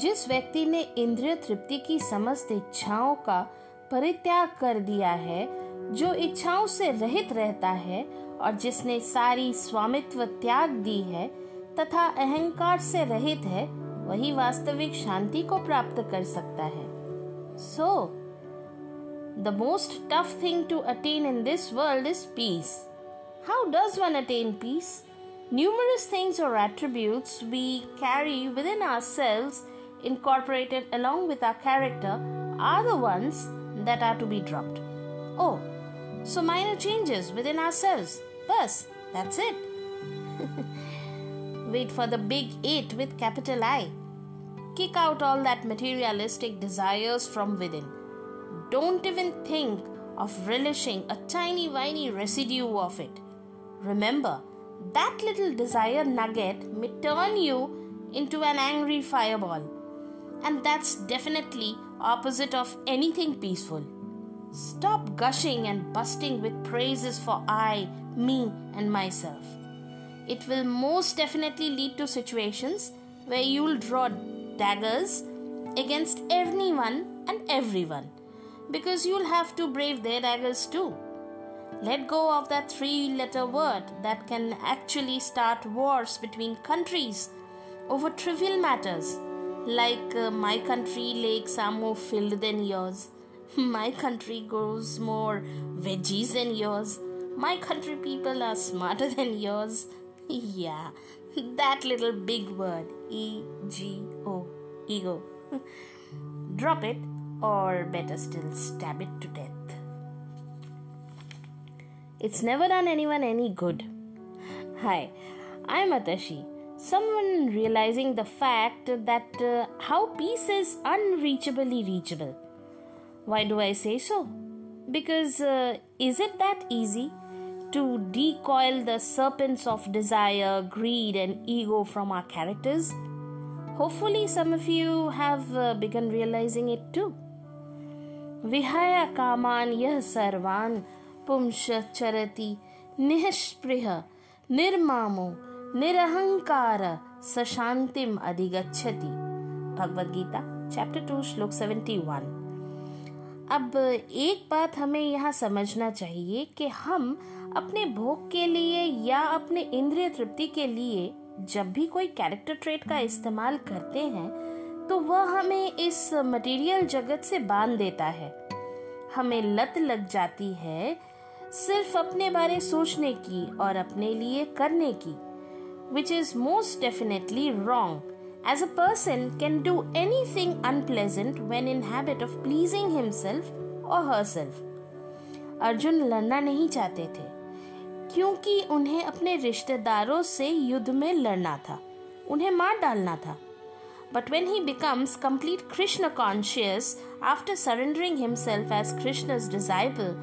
जिस व्यक्ति ने इंद्रिय तृप्ति की समस्त इच्छाओं का परित्याग कर दिया है, जो इच्छाओं से रहित रहता है और जिसने सारी स्वामित्व त्याग दी है तथा अहंकार से रहित है, वही वास्तविक शांति को प्राप्त कर सकता है। So, the most tough thing to attain in this world is peace. How does one attain peace? Numerous things or attributes we carry within ourselves, incorporated along with our character, are the ones that are to be dropped. Oh, so minor changes within ourselves. Bas, that's it. Wait for the big 8 with capital I. Kick out all that materialistic desires from within. Don't even think of relishing a tiny, whiny residue of it. Remember, that little desire nugget may turn you into an angry fireball. And that's definitely opposite of anything peaceful. Stop gushing and busting with praises for I, me and myself. It will most definitely lead to situations where you'll draw daggers against anyone and everyone, because you'll have to brave their daggers too. Let go of that 3-letter word that can actually start wars between countries over trivial matters like my country lakes are more filled than yours, my country grows more veggies than yours, my country people are smarter than yours. Yeah, that little big word, E-G-O, ego. Drop it, or better still, stab it to death. It's never done anyone any good. Hi, I'm Atashi. Someone realizing the fact that how peace is unreachably reachable. Why do I say so? Because is it that easy to decoil the serpents of desire, greed and ego from our characters? Hopefully some of you have begun realizing it too. Vihaya kaman yah sarvan. Pumsha charati nihspriha nirmamo nirahankara sashantim adigacchati. Bhagavad Gita chapter 2 shloka 71. अब एक बात हमें यहाँ समझना चाहिए कि हम अपने भोग के लिए या अपने इंद्रिय तृप्ति के लिए जब भी कोई कैरेक्टर ट्रेट का इस्तेमाल करते हैं तो वह हमें इस मटेरियल जगत से बांध देता है। हमें लत लग जाती है सिर्फ अपने बारे सोचने की और अपने लिए करने की, which is most definitely wrong, as a person can do anything unpleasant when in habit of pleasing himself or herself. Arjun लड़ना नहीं चाहते थे क्योंकि उन्हें अपने रिश्तेदारों से युद्ध में लड़ना था, उन्हें मार डालना था. But when he becomes complete Krishna conscious after surrendering himself as Krishna's disciple,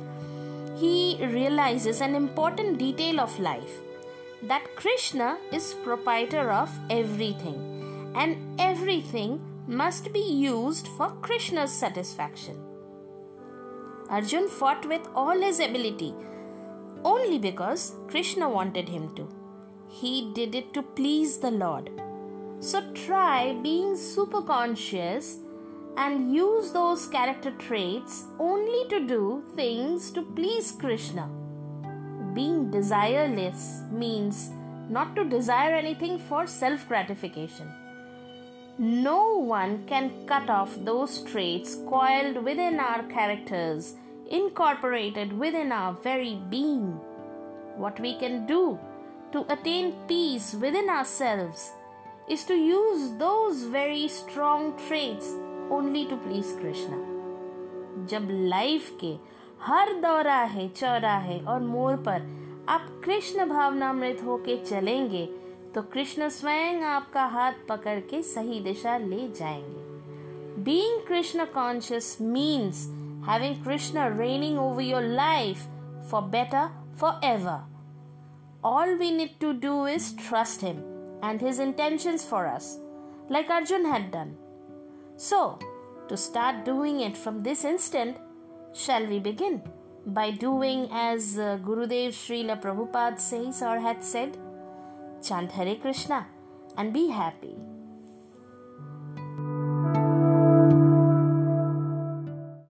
he realizes an important detail of life, that Krishna is proprietor of everything and everything must be used for Krishna's satisfaction. Arjun fought with all his ability only because Krishna wanted him to. He did it to please the Lord. So try being super conscious and use those character traits only to do things to please Krishna. Being desireless means not to desire anything for self-gratification. No one can cut off those traits coiled within our characters, incorporated within our very being. What we can do to attain peace within ourselves is to use those very strong traits only to please Krishna. जब life के हर दौराहे चौराहे और मोड़ पर आप कृष्ण भावनामृत होके चलेंगे तो कृष्ण स्वयं आपका हाथ पकड़ के सही दिशा ले जाएंगे. Being Krishna conscious means having Krishna reigning over your life for better forever. All we need to do is trust him and his intentions for us, like Arjun had done. So, to start doing it from this instant, shall we begin by doing as Gurudev Srila Prabhupada says or had said? Chant Hare Krishna and be happy.